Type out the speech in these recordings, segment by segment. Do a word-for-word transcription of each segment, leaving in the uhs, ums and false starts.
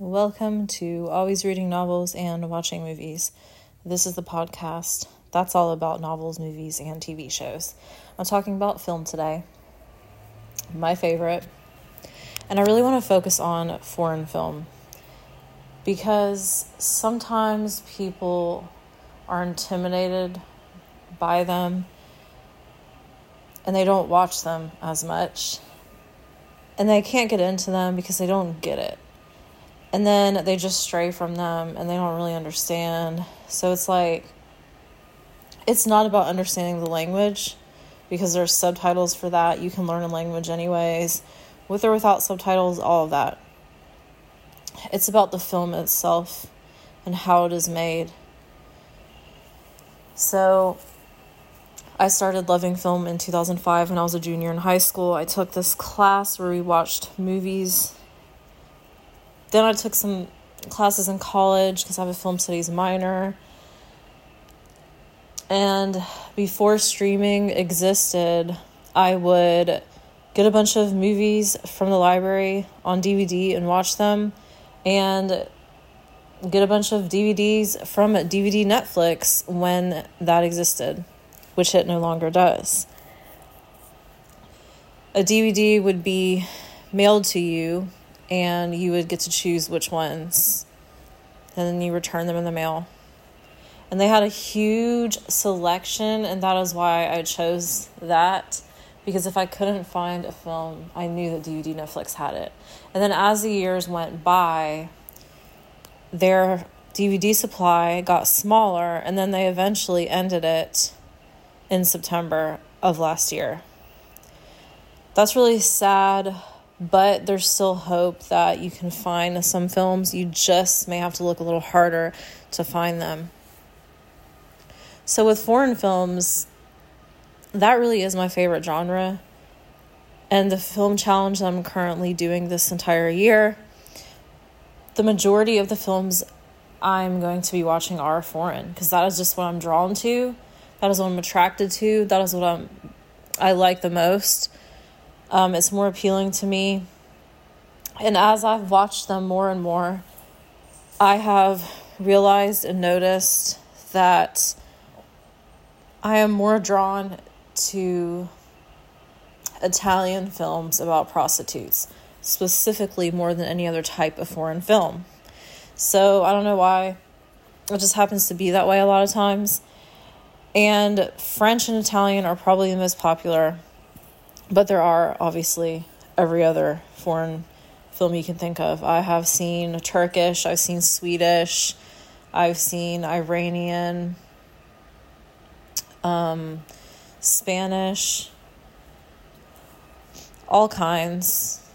Welcome to Always Reading Novels and Watching Movies. This is the podcast that's all about novels, movies, and T V shows. I'm talking about film today, my favorite. And I really want to focus on foreign film because sometimes people are intimidated by them and they don't watch them as much. And they can't get into them because they don't get it. And then they just stray from them and they don't really understand. So it's like, it's not about understanding the language because there's subtitles for that. You can learn a language anyways, with or without subtitles, all of that. It's about the film itself and how it is made. So I started loving film in two thousand five when I was a junior in high school. I took this class where we watched movies. Then I took some classes in college because I have a film studies minor. And before streaming existed, I would get a bunch of movies from the library on D V D and watch them. And get a bunch of D V Ds from D V D Netflix when that existed, which it no longer does. A D V D would be mailed to you. And you would get to choose which ones. And then you return them in the mail. And they had a huge selection. And that is why I chose that. Because if I couldn't find a film, I knew that D V D Netflix had it. And then as the years went by, their D V D supply got smaller. And then they eventually ended it in September of last year. That's really sad. But there's still hope that you can find some films. You just may have to look a little harder to find them. So with foreign films, that really is my favorite genre. And the film challenge that I'm currently doing this entire year, the majority of the films I'm going to be watching are foreign. Because that is just what I'm drawn to. That is what I'm attracted to. That is what I'm, I like the most. Um, it's more appealing to me. And as I've watched them more and more, I have realized and noticed that I am more drawn to Italian films about prostitutes, specifically more than any other type of foreign film. So I don't know why. It just happens to be that way a lot of times. And French and Italian are probably the most popular. But there are, obviously, every other foreign film you can think of. I have seen Turkish, I've seen Swedish, I've seen Iranian, um, Spanish, all kinds.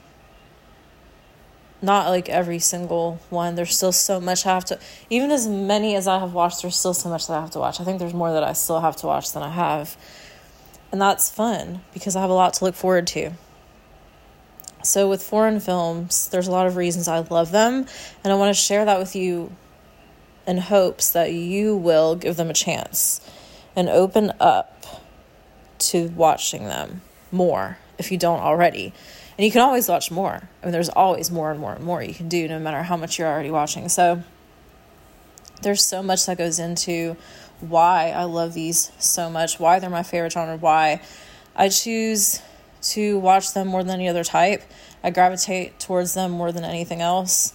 Not like every single one. There's still so much I have to... Even as many as I have watched, there's still so much that I have to watch. I think there's more that I still have to watch than I have. And that's fun because I have a lot to look forward to. So with foreign films, there's a lot of reasons I love them. And I want to share that with you in hopes that you will give them a chance and open up to watching them more if you don't already. And you can always watch more. I mean, there's always more and more and more you can do no matter how much you're already watching. So there's so much that goes into why I love these so much, why they're my favorite genre, why I choose to watch them more than any other type. I gravitate towards them more than anything else.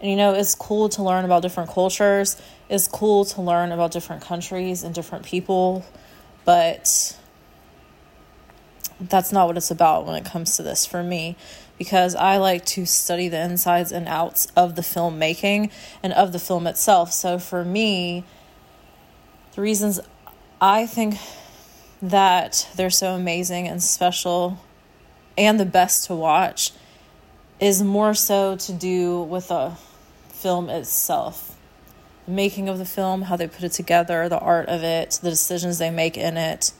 And you know, it's cool to learn about different cultures. It's cool to learn about different countries and different people, but that's not what it's about when it comes to this for me, because I like to study the insides and outs of the filmmaking and of the film itself. So for me, the reasons I think that they're so amazing and special and the best to watch is more so to do with the film itself. The making of the film, how they put it together, the art of it, the decisions they make in it,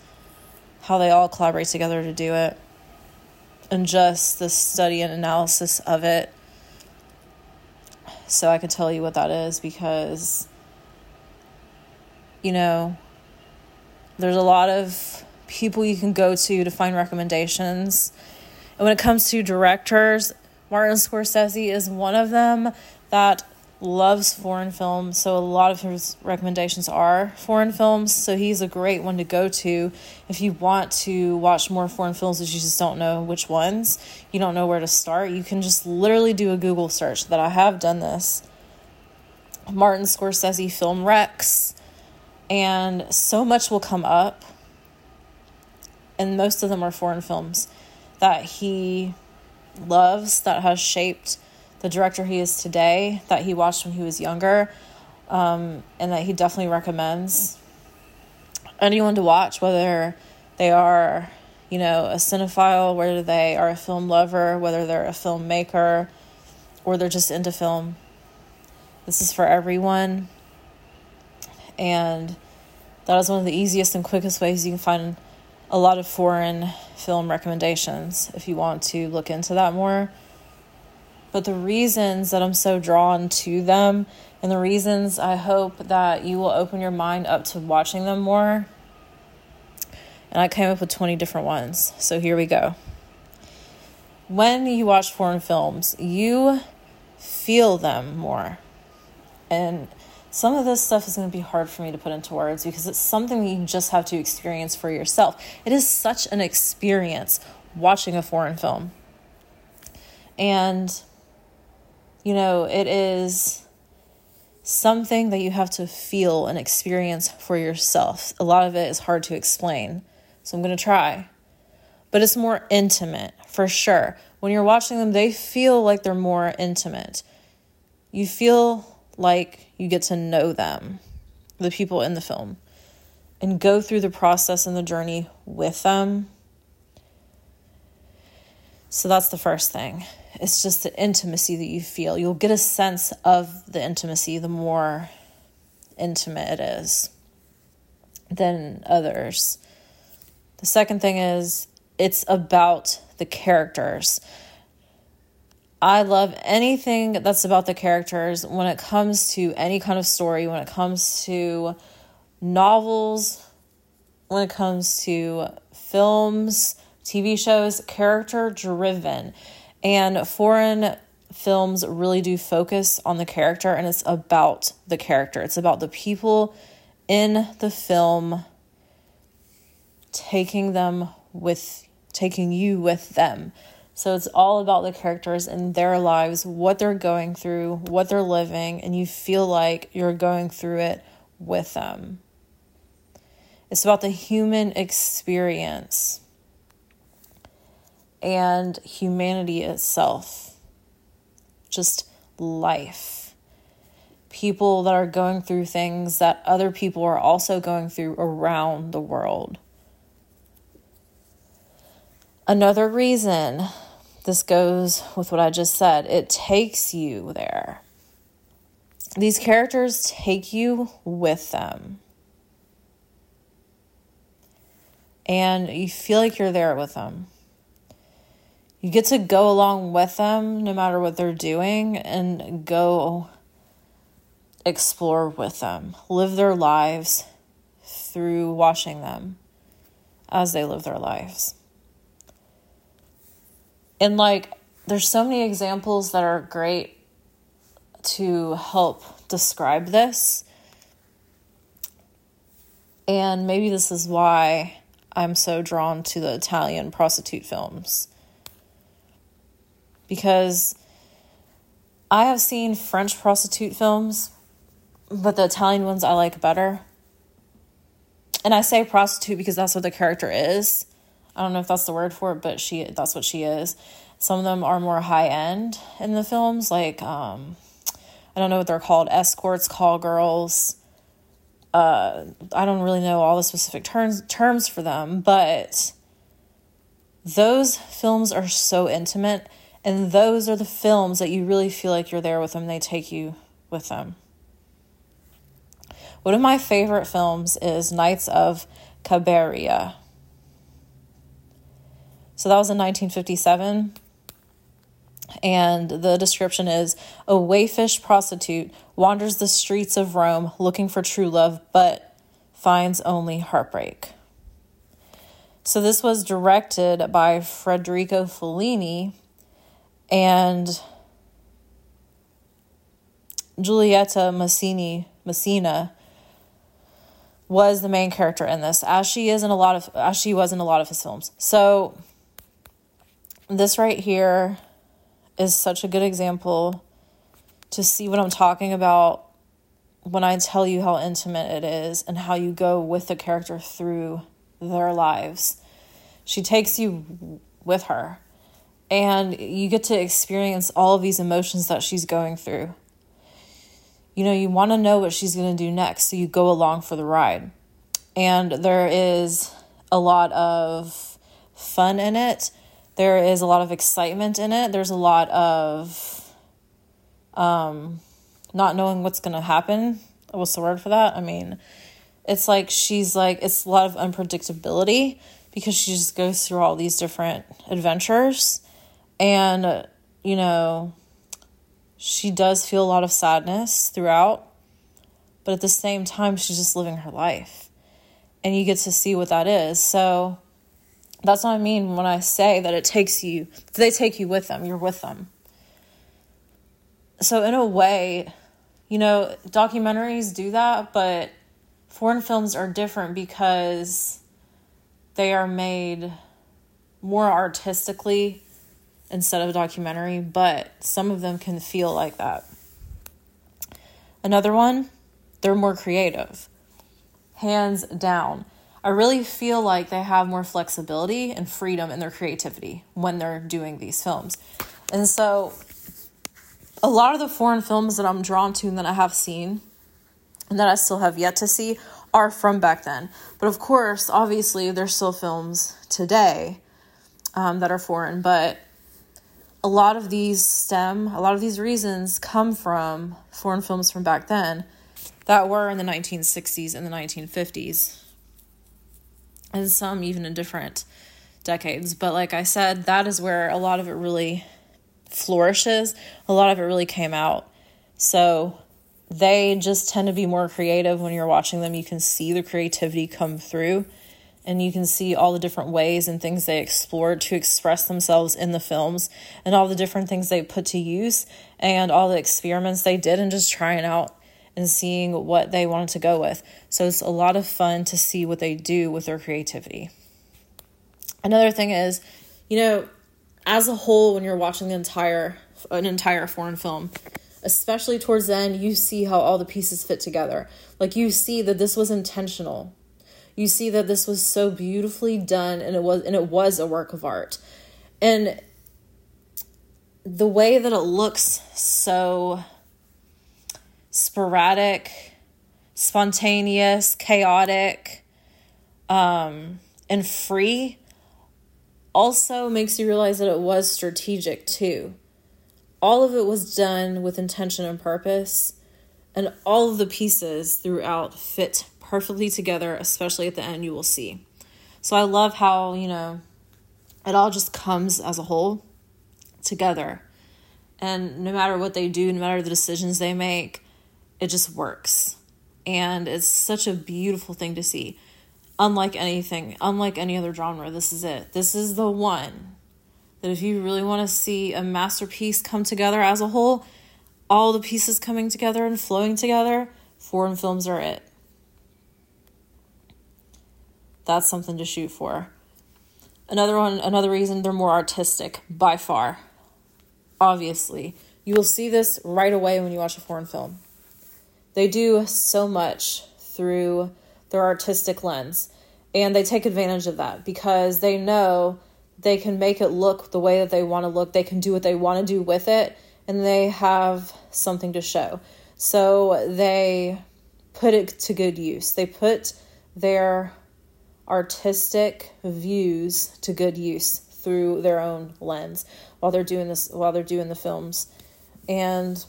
how they all collaborate together to do it. And just the study and analysis of it. So I can tell you what that is because, you know, there's a lot of people you can go to to find recommendations. And when it comes to directors, Martin Scorsese is one of them that loves foreign films, so a lot of his recommendations are foreign films, so he's a great one to go to if you want to watch more foreign films but you just don't know which ones, you don't know where to start. You can just literally do a Google search. That I have done this. Martin Scorsese film recs, and so much will come up, and most of them are foreign films that he loves, that has shaped the director he is today, that he watched when he was younger, um, and that he definitely recommends anyone to watch, whether they are, you know, a cinephile, whether they are a film lover, whether they're a filmmaker, or they're just into film. This is for everyone, and that is one of the easiest and quickest ways you can find a lot of foreign film recommendations if you want to look into that more. But the reasons that I'm so drawn to them, and the reasons I hope that you will open your mind up to watching them more, and I came up with twenty different ones, so here we go. When you watch foreign films, you feel them more. And some of this stuff is going to be hard for me to put into words because it's something that you just have to experience for yourself. It is such an experience watching a foreign film. And, you know, it is something that you have to feel and experience for yourself. A lot of it is hard to explain, so I'm going to try. But it's more intimate, for sure. When you're watching them, they feel like they're more intimate. You feel like you get to know them, the people in the film, and go through the process and the journey with them. So that's the first thing. It's just the intimacy that you feel. You'll get a sense of the intimacy the more intimate it is than others. The second thing is it's about the characters. I love anything that's about the characters when it comes to any kind of story, when it comes to novels, when it comes to films, T V shows, character-driven. And foreign films really do focus on the character, and it's about the character. It's about the people in the film taking them with, taking you with them. So it's all about the characters and their lives, what they're going through, what they're living, and you feel like you're going through it with them. It's about the human experience and humanity itself, just life. People that are going through things that other people are also going through around the world. Another reason, this goes with what I just said, it takes you there. These characters take you with them. And you feel like you're there with them. You get to go along with them no matter what they're doing, and go explore with them. Live their lives through watching them as they live their lives. And like, there's so many examples that are great to help describe this. And maybe this is why I'm so drawn to the Italian prostitute films. Because I have seen French prostitute films, but the Italian ones I like better. And I say prostitute because that's what the character is. I don't know if that's the word for it, but she that's what she is. Some of them are more high-end in the films, like, um, I don't know what they're called, escorts, call girls. Uh, I don't really know all the specific terms terms for them, but those films are so intimate. And those are the films that you really feel like you're there with them. They take you with them. One of my favorite films is Nights of Cabiria. So that was in nineteen fifty-seven. And the description is, a waifish prostitute wanders the streets of Rome looking for true love, but finds only heartbreak. So this was directed by Federico Fellini. And Giulietta Masini, Masina was the main character in this, as she is in a lot of as she was in a lot of his films. So this right here is such a good example to see what I'm talking about when I tell you how intimate it is and how you go with the character through their lives. She takes you with her, and you get to experience all of these emotions that she's going through. You know, you want to know what she's going to do next, so you go along for the ride. And there is a lot of fun in it. There is a lot of excitement in it. There's a lot of um, not knowing what's going to happen. What's the word for that? I mean, it's like she's like, it's a lot of unpredictability, because she just goes through all these different adventures. And, you know, she does feel a lot of sadness throughout, but at the same time, she's just living her life, and you get to see what that is. So that's what I mean when I say that it takes you, they take you with them, you're with them. So in a way, you know, documentaries do that, but foreign films are different because they are made more artistically instead of a documentary, but some of them can feel like that. Another one, they're more creative, hands down. I really feel like they have more flexibility and freedom in their creativity when they're doing these films. And so a lot of the foreign films that I'm drawn to and that I have seen and that I still have yet to see are from back then. But of course, obviously, there's still films today um, that are foreign, but a lot of these stem, a lot of these reasons come from foreign films from back then that were in the nineteen sixties and the nineteen fifties, and some even in different decades. But like I said, that is where a lot of it really flourishes. A lot of it really came out. So they just tend to be more creative when you're watching them. You can see the creativity come through, and you can see all the different ways and things they explored to express themselves in the films, and all the different things they put to use, and all the experiments they did, and just trying out and seeing what they wanted to go with. So it's a lot of fun to see what they do with their creativity. Another thing is, you know, as a whole, when you're watching the entire an entire foreign film, especially towards the end, you see how all the pieces fit together. Like, you see that this was intentional. You see that this was so beautifully done, and it was and it was a work of art. And the way that it looks so sporadic, spontaneous, chaotic, um, and free also makes you realize that it was strategic too. All of it was done with intention and purpose, and all of the pieces throughout fit perfectly together, especially at the end, you will see. So I love how, you know, it all just comes as a whole together. And no matter what they do, no matter the decisions they make, it just works. And it's such a beautiful thing to see. Unlike anything, unlike any other genre, this is it. This is the one that if you really want to see a masterpiece come together as a whole, all the pieces coming together and flowing together, foreign films are it. That's something to shoot for. Another one, another reason they're more artistic, by far. Obviously. You will see this right away when you watch a foreign film. They do so much through their artistic lens, and they take advantage of that because they know they can make it look the way that they want to look. They can do what they want to do with it, and they have something to show. So they put it to good use. They put their artistic views to good use through their own lens while they're doing this, while they're doing the films. And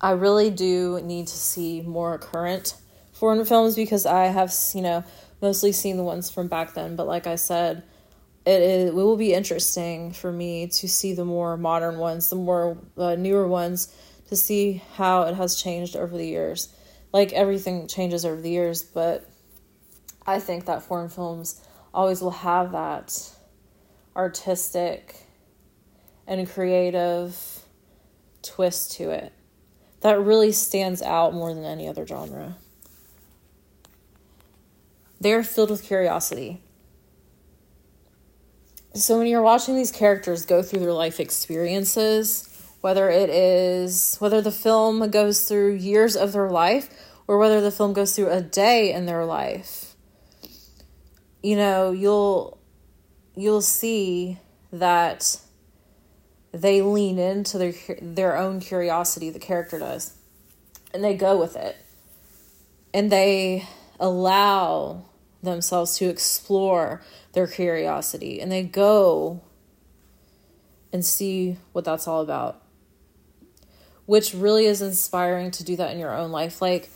I really do need to see more current foreign films because I have, you know, mostly seen the ones from back then. But like I said, it, is, it will be interesting for me to see the more modern ones, the more uh, newer ones, to see how it has changed over the years. Like, everything changes over the years, but I think that foreign films always will have that artistic and creative twist to it that really stands out more than any other genre. They're filled with curiosity. So when you're watching these characters go through their life experiences, whether it is, whether the film goes through years of their life or whether the film goes through a day in their life, you know, you'll, you'll see that they lean into their, their own curiosity, the character does, and they go with it. And they allow themselves to explore their curiosity, and they go and see what that's all about, which really is inspiring to do that in your own life. Like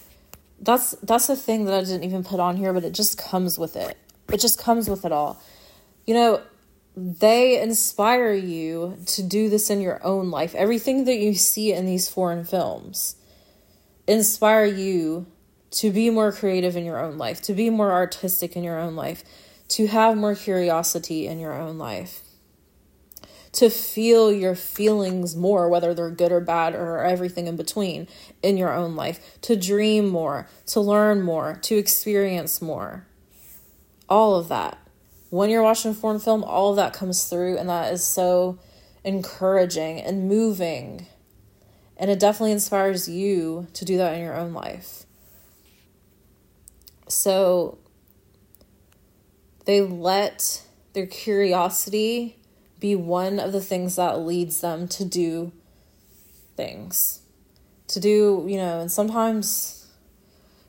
that's that's a thing that I didn't even put on here, but it just comes with it. It just comes with it all. You know, they inspire you to do this in your own life. Everything that you see in these foreign films inspire you to be more creative in your own life, to be more artistic in your own life, to have more curiosity in your own life, to feel your feelings more, whether they're good or bad or everything in between in your own life, to dream more, to learn more, to experience more. All of that. When you're watching a foreign film, all of that comes through, and that is so encouraging and moving. And it definitely inspires you to do that in your own life. So they let their curiosity be one of the things that leads them to do things. To do, you know, and sometimes,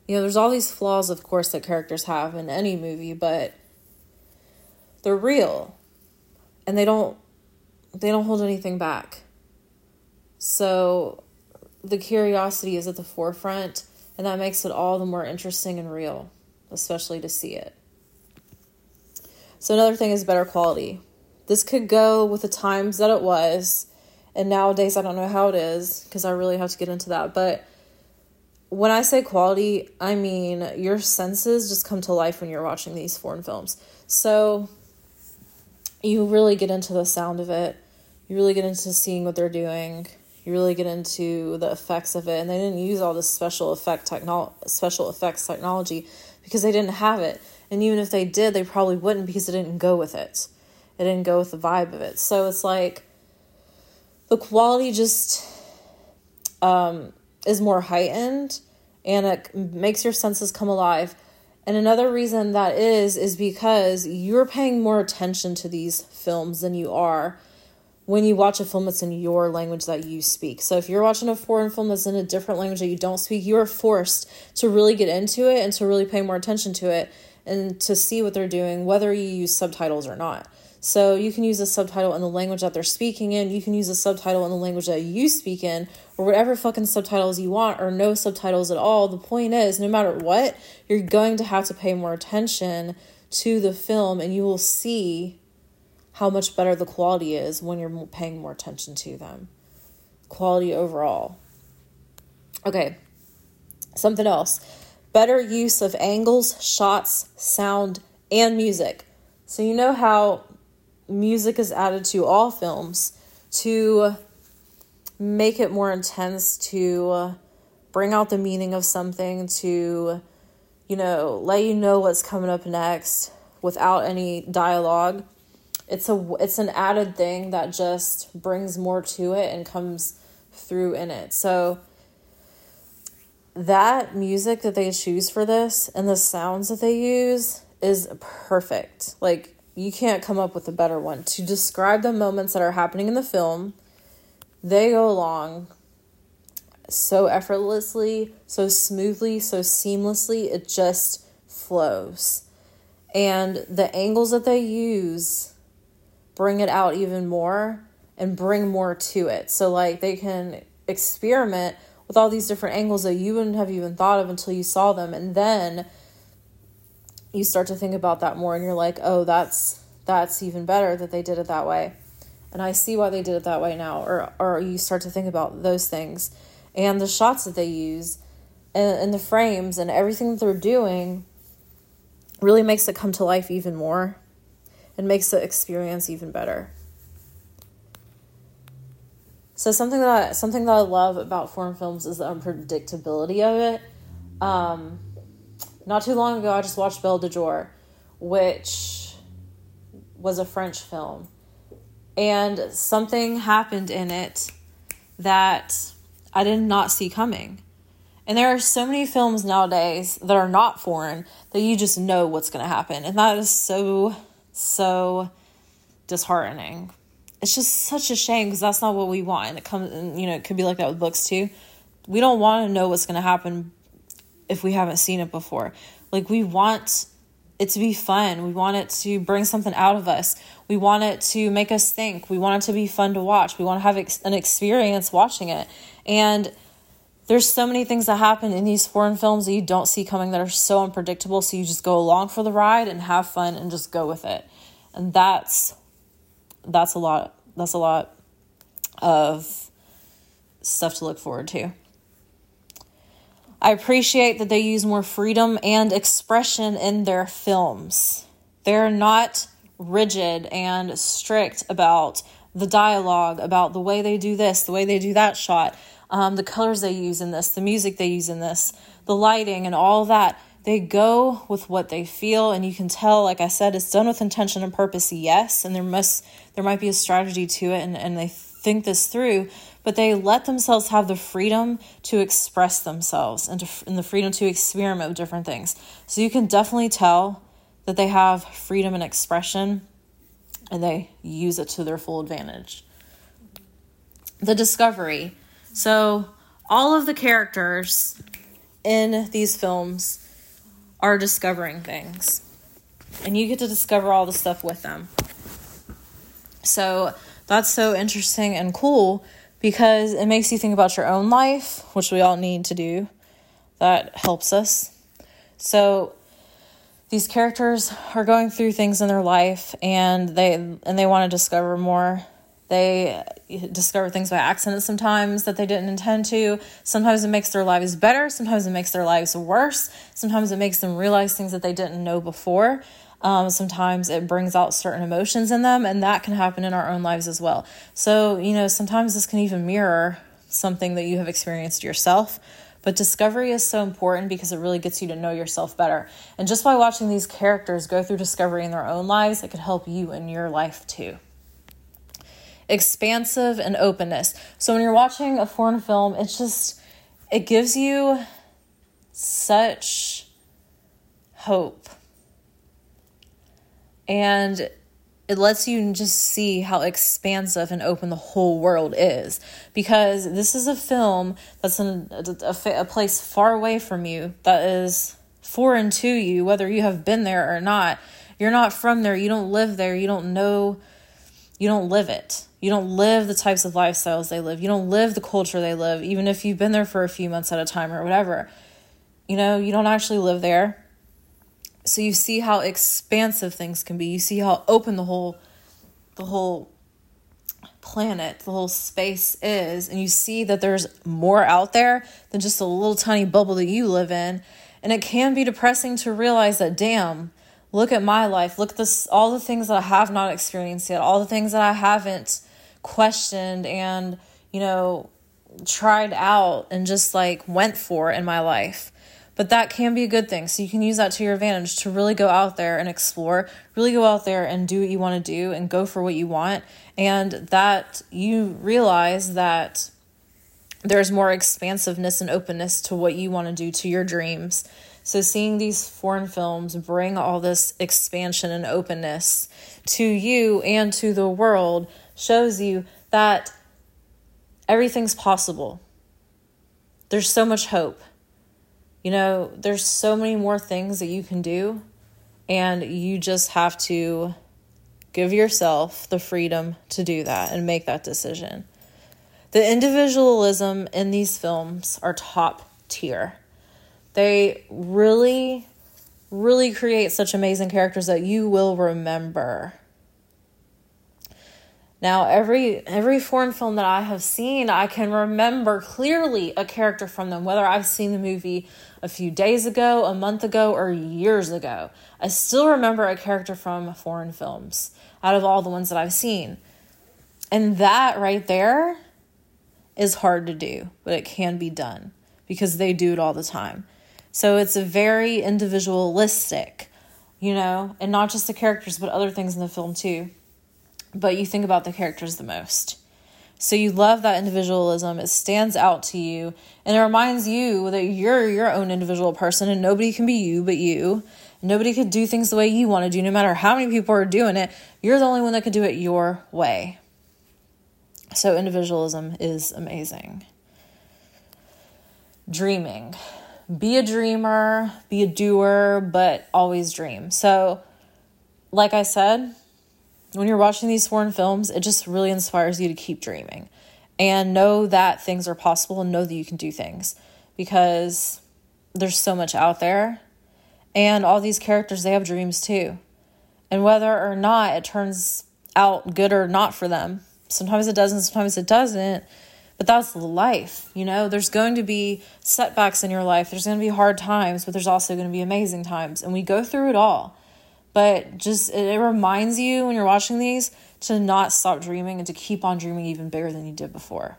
you know, there's all these flaws, of course, that characters have in any movie, but they're real. And they don't, they don't hold anything back. So the curiosity is at the forefront, and that makes it all the more interesting and real, especially to see it. So another thing is better quality. This could go with the times that it was, and nowadays I don't know how it is because I really have to get into that. But when I say quality, I mean your senses just come to life when you're watching these foreign films. So you really get into the sound of it. You really get into seeing what they're doing. You really get into the effects of it. And they didn't use all this special effect technolo- special effects technology because they didn't have it. And even if they did, they probably wouldn't because it didn't go with it. It didn't go with the vibe of it. So it's like the quality just um, is more heightened, and it makes your senses come alive. And another reason that is, is because you're paying more attention to these films than you are when you watch a film that's in your language that you speak. So if you're watching a foreign film that's in a different language that you don't speak, you are forced to really get into it and to really pay more attention to it and to see what they're doing, whether you use subtitles or not. So you can use a subtitle in the language that they're speaking in. You can use a subtitle in the language that you speak in, or whatever fucking subtitles you want, or no subtitles at all. The point is, no matter what, you're going to have to pay more attention to the film, and you will see how much better the quality is when you're paying more attention to them. Quality overall. Okay, something else. Better use of angles, shots, sound, and music. So you know how music is added to all films to make it more intense, to bring out the meaning of something, to, you know, let you know what's coming up next without any dialogue. It's a it's an added thing that just brings more to it and comes through in it. So that music that they choose for this and the sounds that they use is perfect. Like, you can't come up with a better one. To describe the moments that are happening in the film, they go along so effortlessly, so smoothly, so seamlessly. It just flows. And the angles that they use bring it out even more and bring more to it. So like they can experiment with all these different angles that you wouldn't have even thought of until you saw them. And then you start to think about that more and you're like, oh, that's, that's even better that they did it that way. And I see why they did it that way now. Or, or you start to think about those things and the shots that they use and, and the frames and everything that they're doing really makes it come to life even more. It makes the experience even better. So something that I, something that I love about foreign films is the unpredictability of it. Um, not too long ago, I just watched Belle de Jour, which was a French film. And something happened in it that I did not see coming. And there are so many films nowadays that are not foreign that you just know what's going to happen. And that is so, so disheartening. It's just such a shame because that's not what we want. And it comes, and, you know, it could be like that with books too. We don't want to know what's going to happen if we haven't seen it before. Like, we want it to be fun. We want it to bring something out of us. We want it to make us think. We want it to be fun to watch. We want to have ex- an experience watching it. And there's so many things that happen in these foreign films that you don't see coming that are so unpredictable. So you just go along for the ride and have fun and just go with it. And that's, that's a lot. That's a lot of stuff to look forward to. I appreciate that they use more freedom and expression in their films. They're not rigid and strict about the dialogue, about the way they do this, the way they do that shot, um, the colors they use in this, the music they use in this, the lighting and all that. They go with what they feel, and you can tell, like I said, it's done with intention and purpose, yes, and there must there might be a strategy to it, and, and they think this through, but they let themselves have the freedom to express themselves and, to, and the freedom to experiment with different things. So you can definitely tell that they have freedom and expression, and they use it to their full advantage. The discovery. So all of the characters in these films are discovering things, and you get to discover all the stuff with them. So that's so interesting and cool, because it makes you think about your own life, which we all need to do. That helps us. So these characters are going through things in their life, and they and they want to discover more. They discover things by accident sometimes that they didn't intend to. Sometimes it makes their lives better. Sometimes it makes their lives worse. Sometimes it makes them realize things that they didn't know before. Um, sometimes it brings out certain emotions in them, and that can happen in our own lives as well. So, you know, sometimes this can even mirror something that you have experienced yourself. But discovery is so important because it really gets you to know yourself better. And just by watching these characters go through discovery in their own lives, it could help you in your life too. Expansive and openness. So when you're watching a foreign film, it's just, it gives you such hope. And it lets you just see how expansive and open the whole world is. Because this is a film that's in a, a, a place far away from you, that is foreign to you, whether you have been there or not. You're not from there. You don't live there. You don't know. You don't live it. You don't live the types of lifestyles they live. You don't live the culture they live, even if you've been there for a few months at a time or whatever. You know, you don't actually live there. So you see how expansive things can be. You see how open the whole the whole planet, the whole space is. And you see that there's more out there than just a little tiny bubble that you live in. And it can be depressing to realize that, damn, look at my life. Look at this, all the things that I have not experienced yet, all the things that I haven't questioned and, you know, tried out and just like went for in my life. But that can be a good thing. So you can use that to your advantage to really go out there and explore, really go out there and do what you want to do and go for what you want. And that you realize that there's more expansiveness and openness to what you want to do, to your dreams. So seeing these foreign films bring all this expansion and openness to you and to the world shows you that everything's possible. There's so much hope. You know, there's so many more things that you can do, and you just have to give yourself the freedom to do that and make that decision. The individualism in these films are top tier. They really, really create such amazing characters that you will remember. Now, every every foreign film that I have seen, I can remember clearly a character from them, whether I've seen the movie a few days ago, a month ago, or years ago. I still remember a character from foreign films out of all the ones that I've seen. And that right there is hard to do, but it can be done because they do it all the time. So it's a very individualistic, you know, and not just the characters, but other things in the film too. But you think about the characters the most. So you love that individualism. It stands out to you. And it reminds you that you're your own individual person and nobody can be you but you. Nobody could do things the way you want to do, no matter how many people are doing it. You're the only one that could do it your way. So individualism is amazing. Dreaming. Be a dreamer, be a doer, but always dream. So, like I said, when you're watching these foreign films, it just really inspires you to keep dreaming and know that things are possible and know that you can do things, because there's so much out there. And all these characters, they have dreams too. And whether or not it turns out good or not for them, sometimes it doesn't, sometimes it doesn't, but that's life. You know, there's going to be setbacks in your life. There's going to be hard times, but there's also going to be amazing times. And we go through it all. But just, it reminds you when you're watching these to not stop dreaming and to keep on dreaming even bigger than you did before.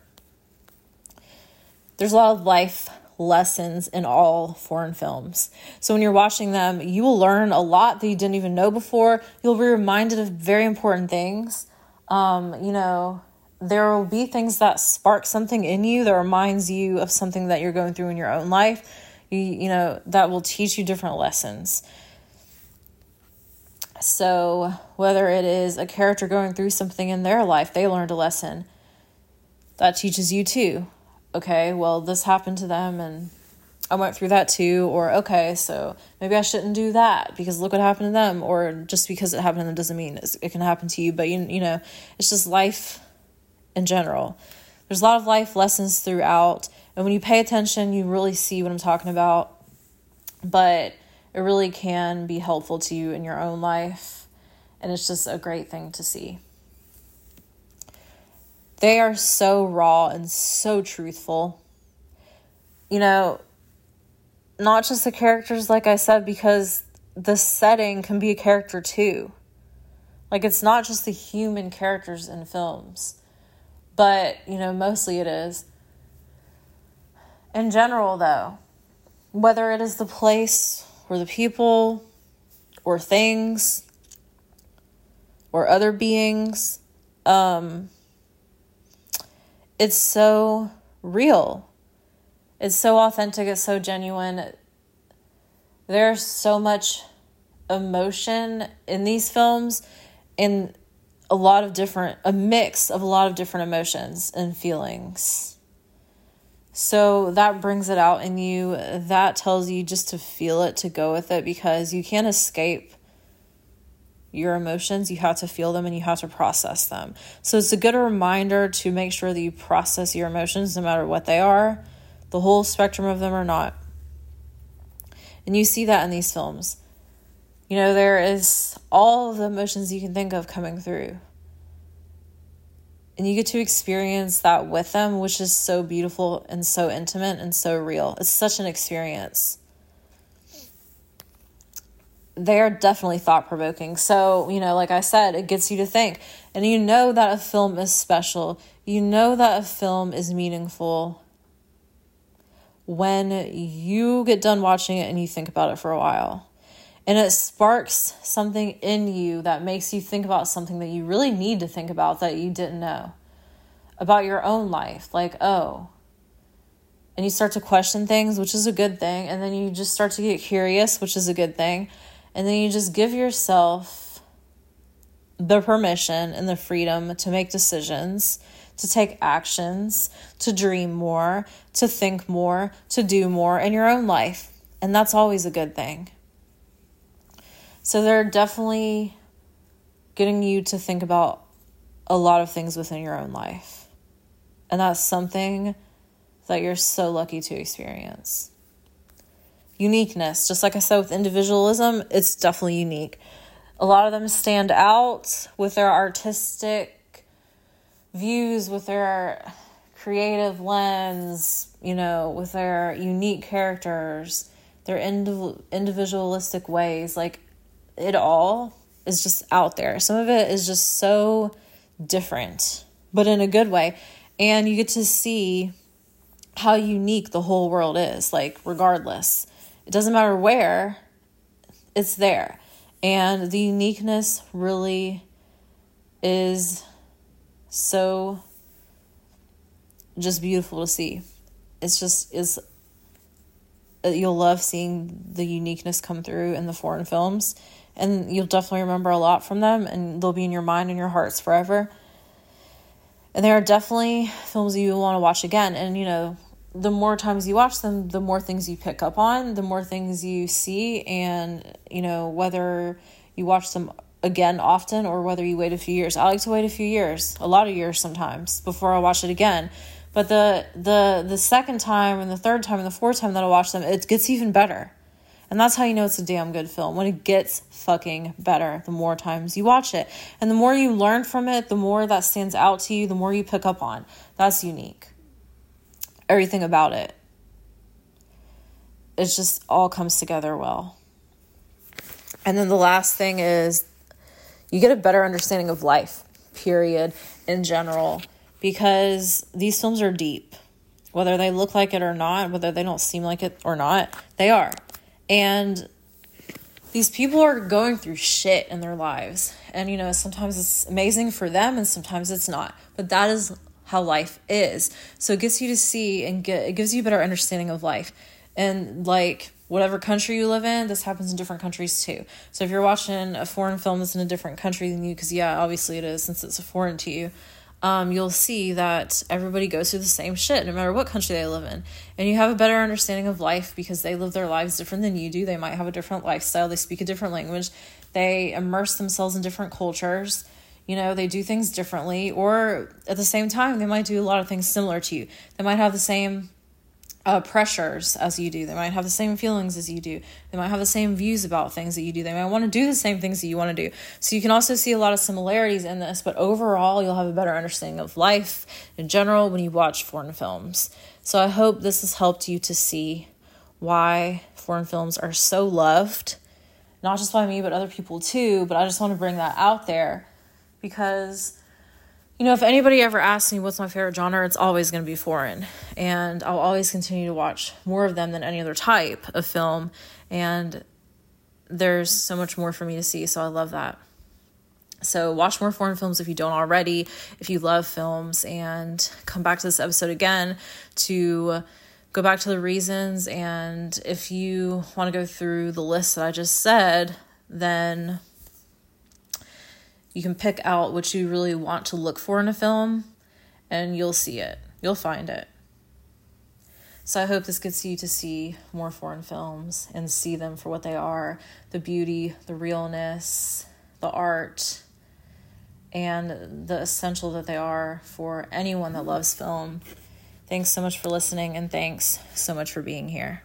There's a lot of life lessons in all foreign films. So when you're watching them, you will learn a lot that you didn't even know before. You'll be reminded of very important things. Um, you know, there will be things that spark something in you that reminds you of something that you're going through in your own life. You, you know, that will teach you different lessons. So whether it is a character going through something in their life, they learned a lesson. That teaches you too. Okay, well, this happened to them and I went through that too. Or, okay, so maybe I shouldn't do that because look what happened to them. Or just because it happened to them doesn't mean it can happen to you. But, you, you know, it's just life in general. There's a lot of life lessons throughout. And when you pay attention, you really see what I'm talking about. But it really can be helpful to you in your own life. And it's just a great thing to see. They are so raw and so truthful. You know, not just the characters, like I said, because the setting can be a character too. Like, it's not just the human characters in films. But, you know, mostly it is. In general, though, whether it is the place or the people or things or other beings, um... it's so real. It's so authentic. It's so genuine. There's so much emotion in these films and a lot of different, a mix of a lot of different emotions and feelings. So that brings it out in you. That tells you just to feel it, to go with it, because you can't escape your emotions. You have to feel them and you have to process them. So it's a good reminder to make sure that you process your emotions, no matter what they are, the whole spectrum of them or not. And you see that in these films. You know, there is all the emotions you can think of coming through. And you get to experience that with them, which is so beautiful and so intimate and so real. It's such an experience. They are definitely thought-provoking. So, you know, like I said, it gets you to think. And you know that a film is special. You know that a film is meaningful when you get done watching it and you think about it for a while. And it sparks something in you that makes you think about something that you really need to think about that you didn't know. About your own life. Like, oh. And you start to question things, which is a good thing. And then you just start to get curious, which is a good thing. And then you just give yourself the permission and the freedom to make decisions, to take actions, to dream more, to think more, to do more in your own life. And that's always a good thing. So they're definitely getting you to think about a lot of things within your own life. And that's something that you're so lucky to experience. Uniqueness. Just like I said with individualism, it's definitely unique. A lot of them stand out with their artistic views, with their creative lens, you know, with their unique characters, their indiv- individualistic ways. Like, it all is just out there. Some of it is just so different, but in a good way. And you get to see how unique the whole world is, like, regardless. It doesn't matter where, it's there. And the uniqueness really is so just beautiful to see. It's just, is you'll love seeing the uniqueness come through in the foreign films. And you'll definitely remember a lot from them, and they'll be in your mind and your hearts forever. And there are definitely films you want to watch again. And, you know, the more times you watch them, the more things you pick up on, the more things you see. And, you know, whether you watch them again often or whether you wait a few years. I like to wait a few years, a lot of years sometimes, before I watch it again. But the the the second time and the third time and the fourth time that I watch them, it gets even better. And that's how you know it's a damn good film, when it gets fucking better the more times you watch it. And the more you learn from it, the more that stands out to you, the more you pick up on. That's unique. Everything about it. It just all comes together well. And then the last thing is you get a better understanding of life, period, in general, because these films are deep. Whether they look like it or not, whether they don't seem like it or not, they are. And these people are going through shit in their lives. And, you know, sometimes it's amazing for them and sometimes it's not. But that is how life is. So it gets you to see and get, it gives you a better understanding of life. And, like, whatever country you live in, this happens in different countries too. So if you're watching a foreign film that's in a different country than you, because, yeah, obviously it is since it's foreign to you, um, you'll see that everybody goes through the same shit no matter what country they live in. And you have a better understanding of life because they live their lives different than you do. They might have a different lifestyle. They speak a different language. They immerse themselves in different cultures. You know, they do things differently. Or at the same time, they might do a lot of things similar to you. They might have the same uh, pressures as you do. They might have the same feelings as you do. They might have the same views about things that you do. They might want to do the same things that you want to do. So you can also see a lot of similarities in this. But overall, you'll have a better understanding of life in general when you watch foreign films. So I hope this has helped you to see why foreign films are so loved. Not just by me, but other people too. But I just want to bring that out there. Because, you know, if anybody ever asks me what's my favorite genre, it's always going to be foreign. And I'll always continue to watch more of them than any other type of film. And there's so much more for me to see, so I love that. So watch more foreign films if you don't already, if you love films. And come back to this episode again to go back to the reasons. And if you want to go through the list that I just said, then you can pick out what you really want to look for in a film, and you'll see it. You'll find it. So I hope this gets you to see more foreign films and see them for what they are, the beauty, the realness, the art, and the essential that they are for anyone that loves film. Thanks so much for listening, and thanks so much for being here.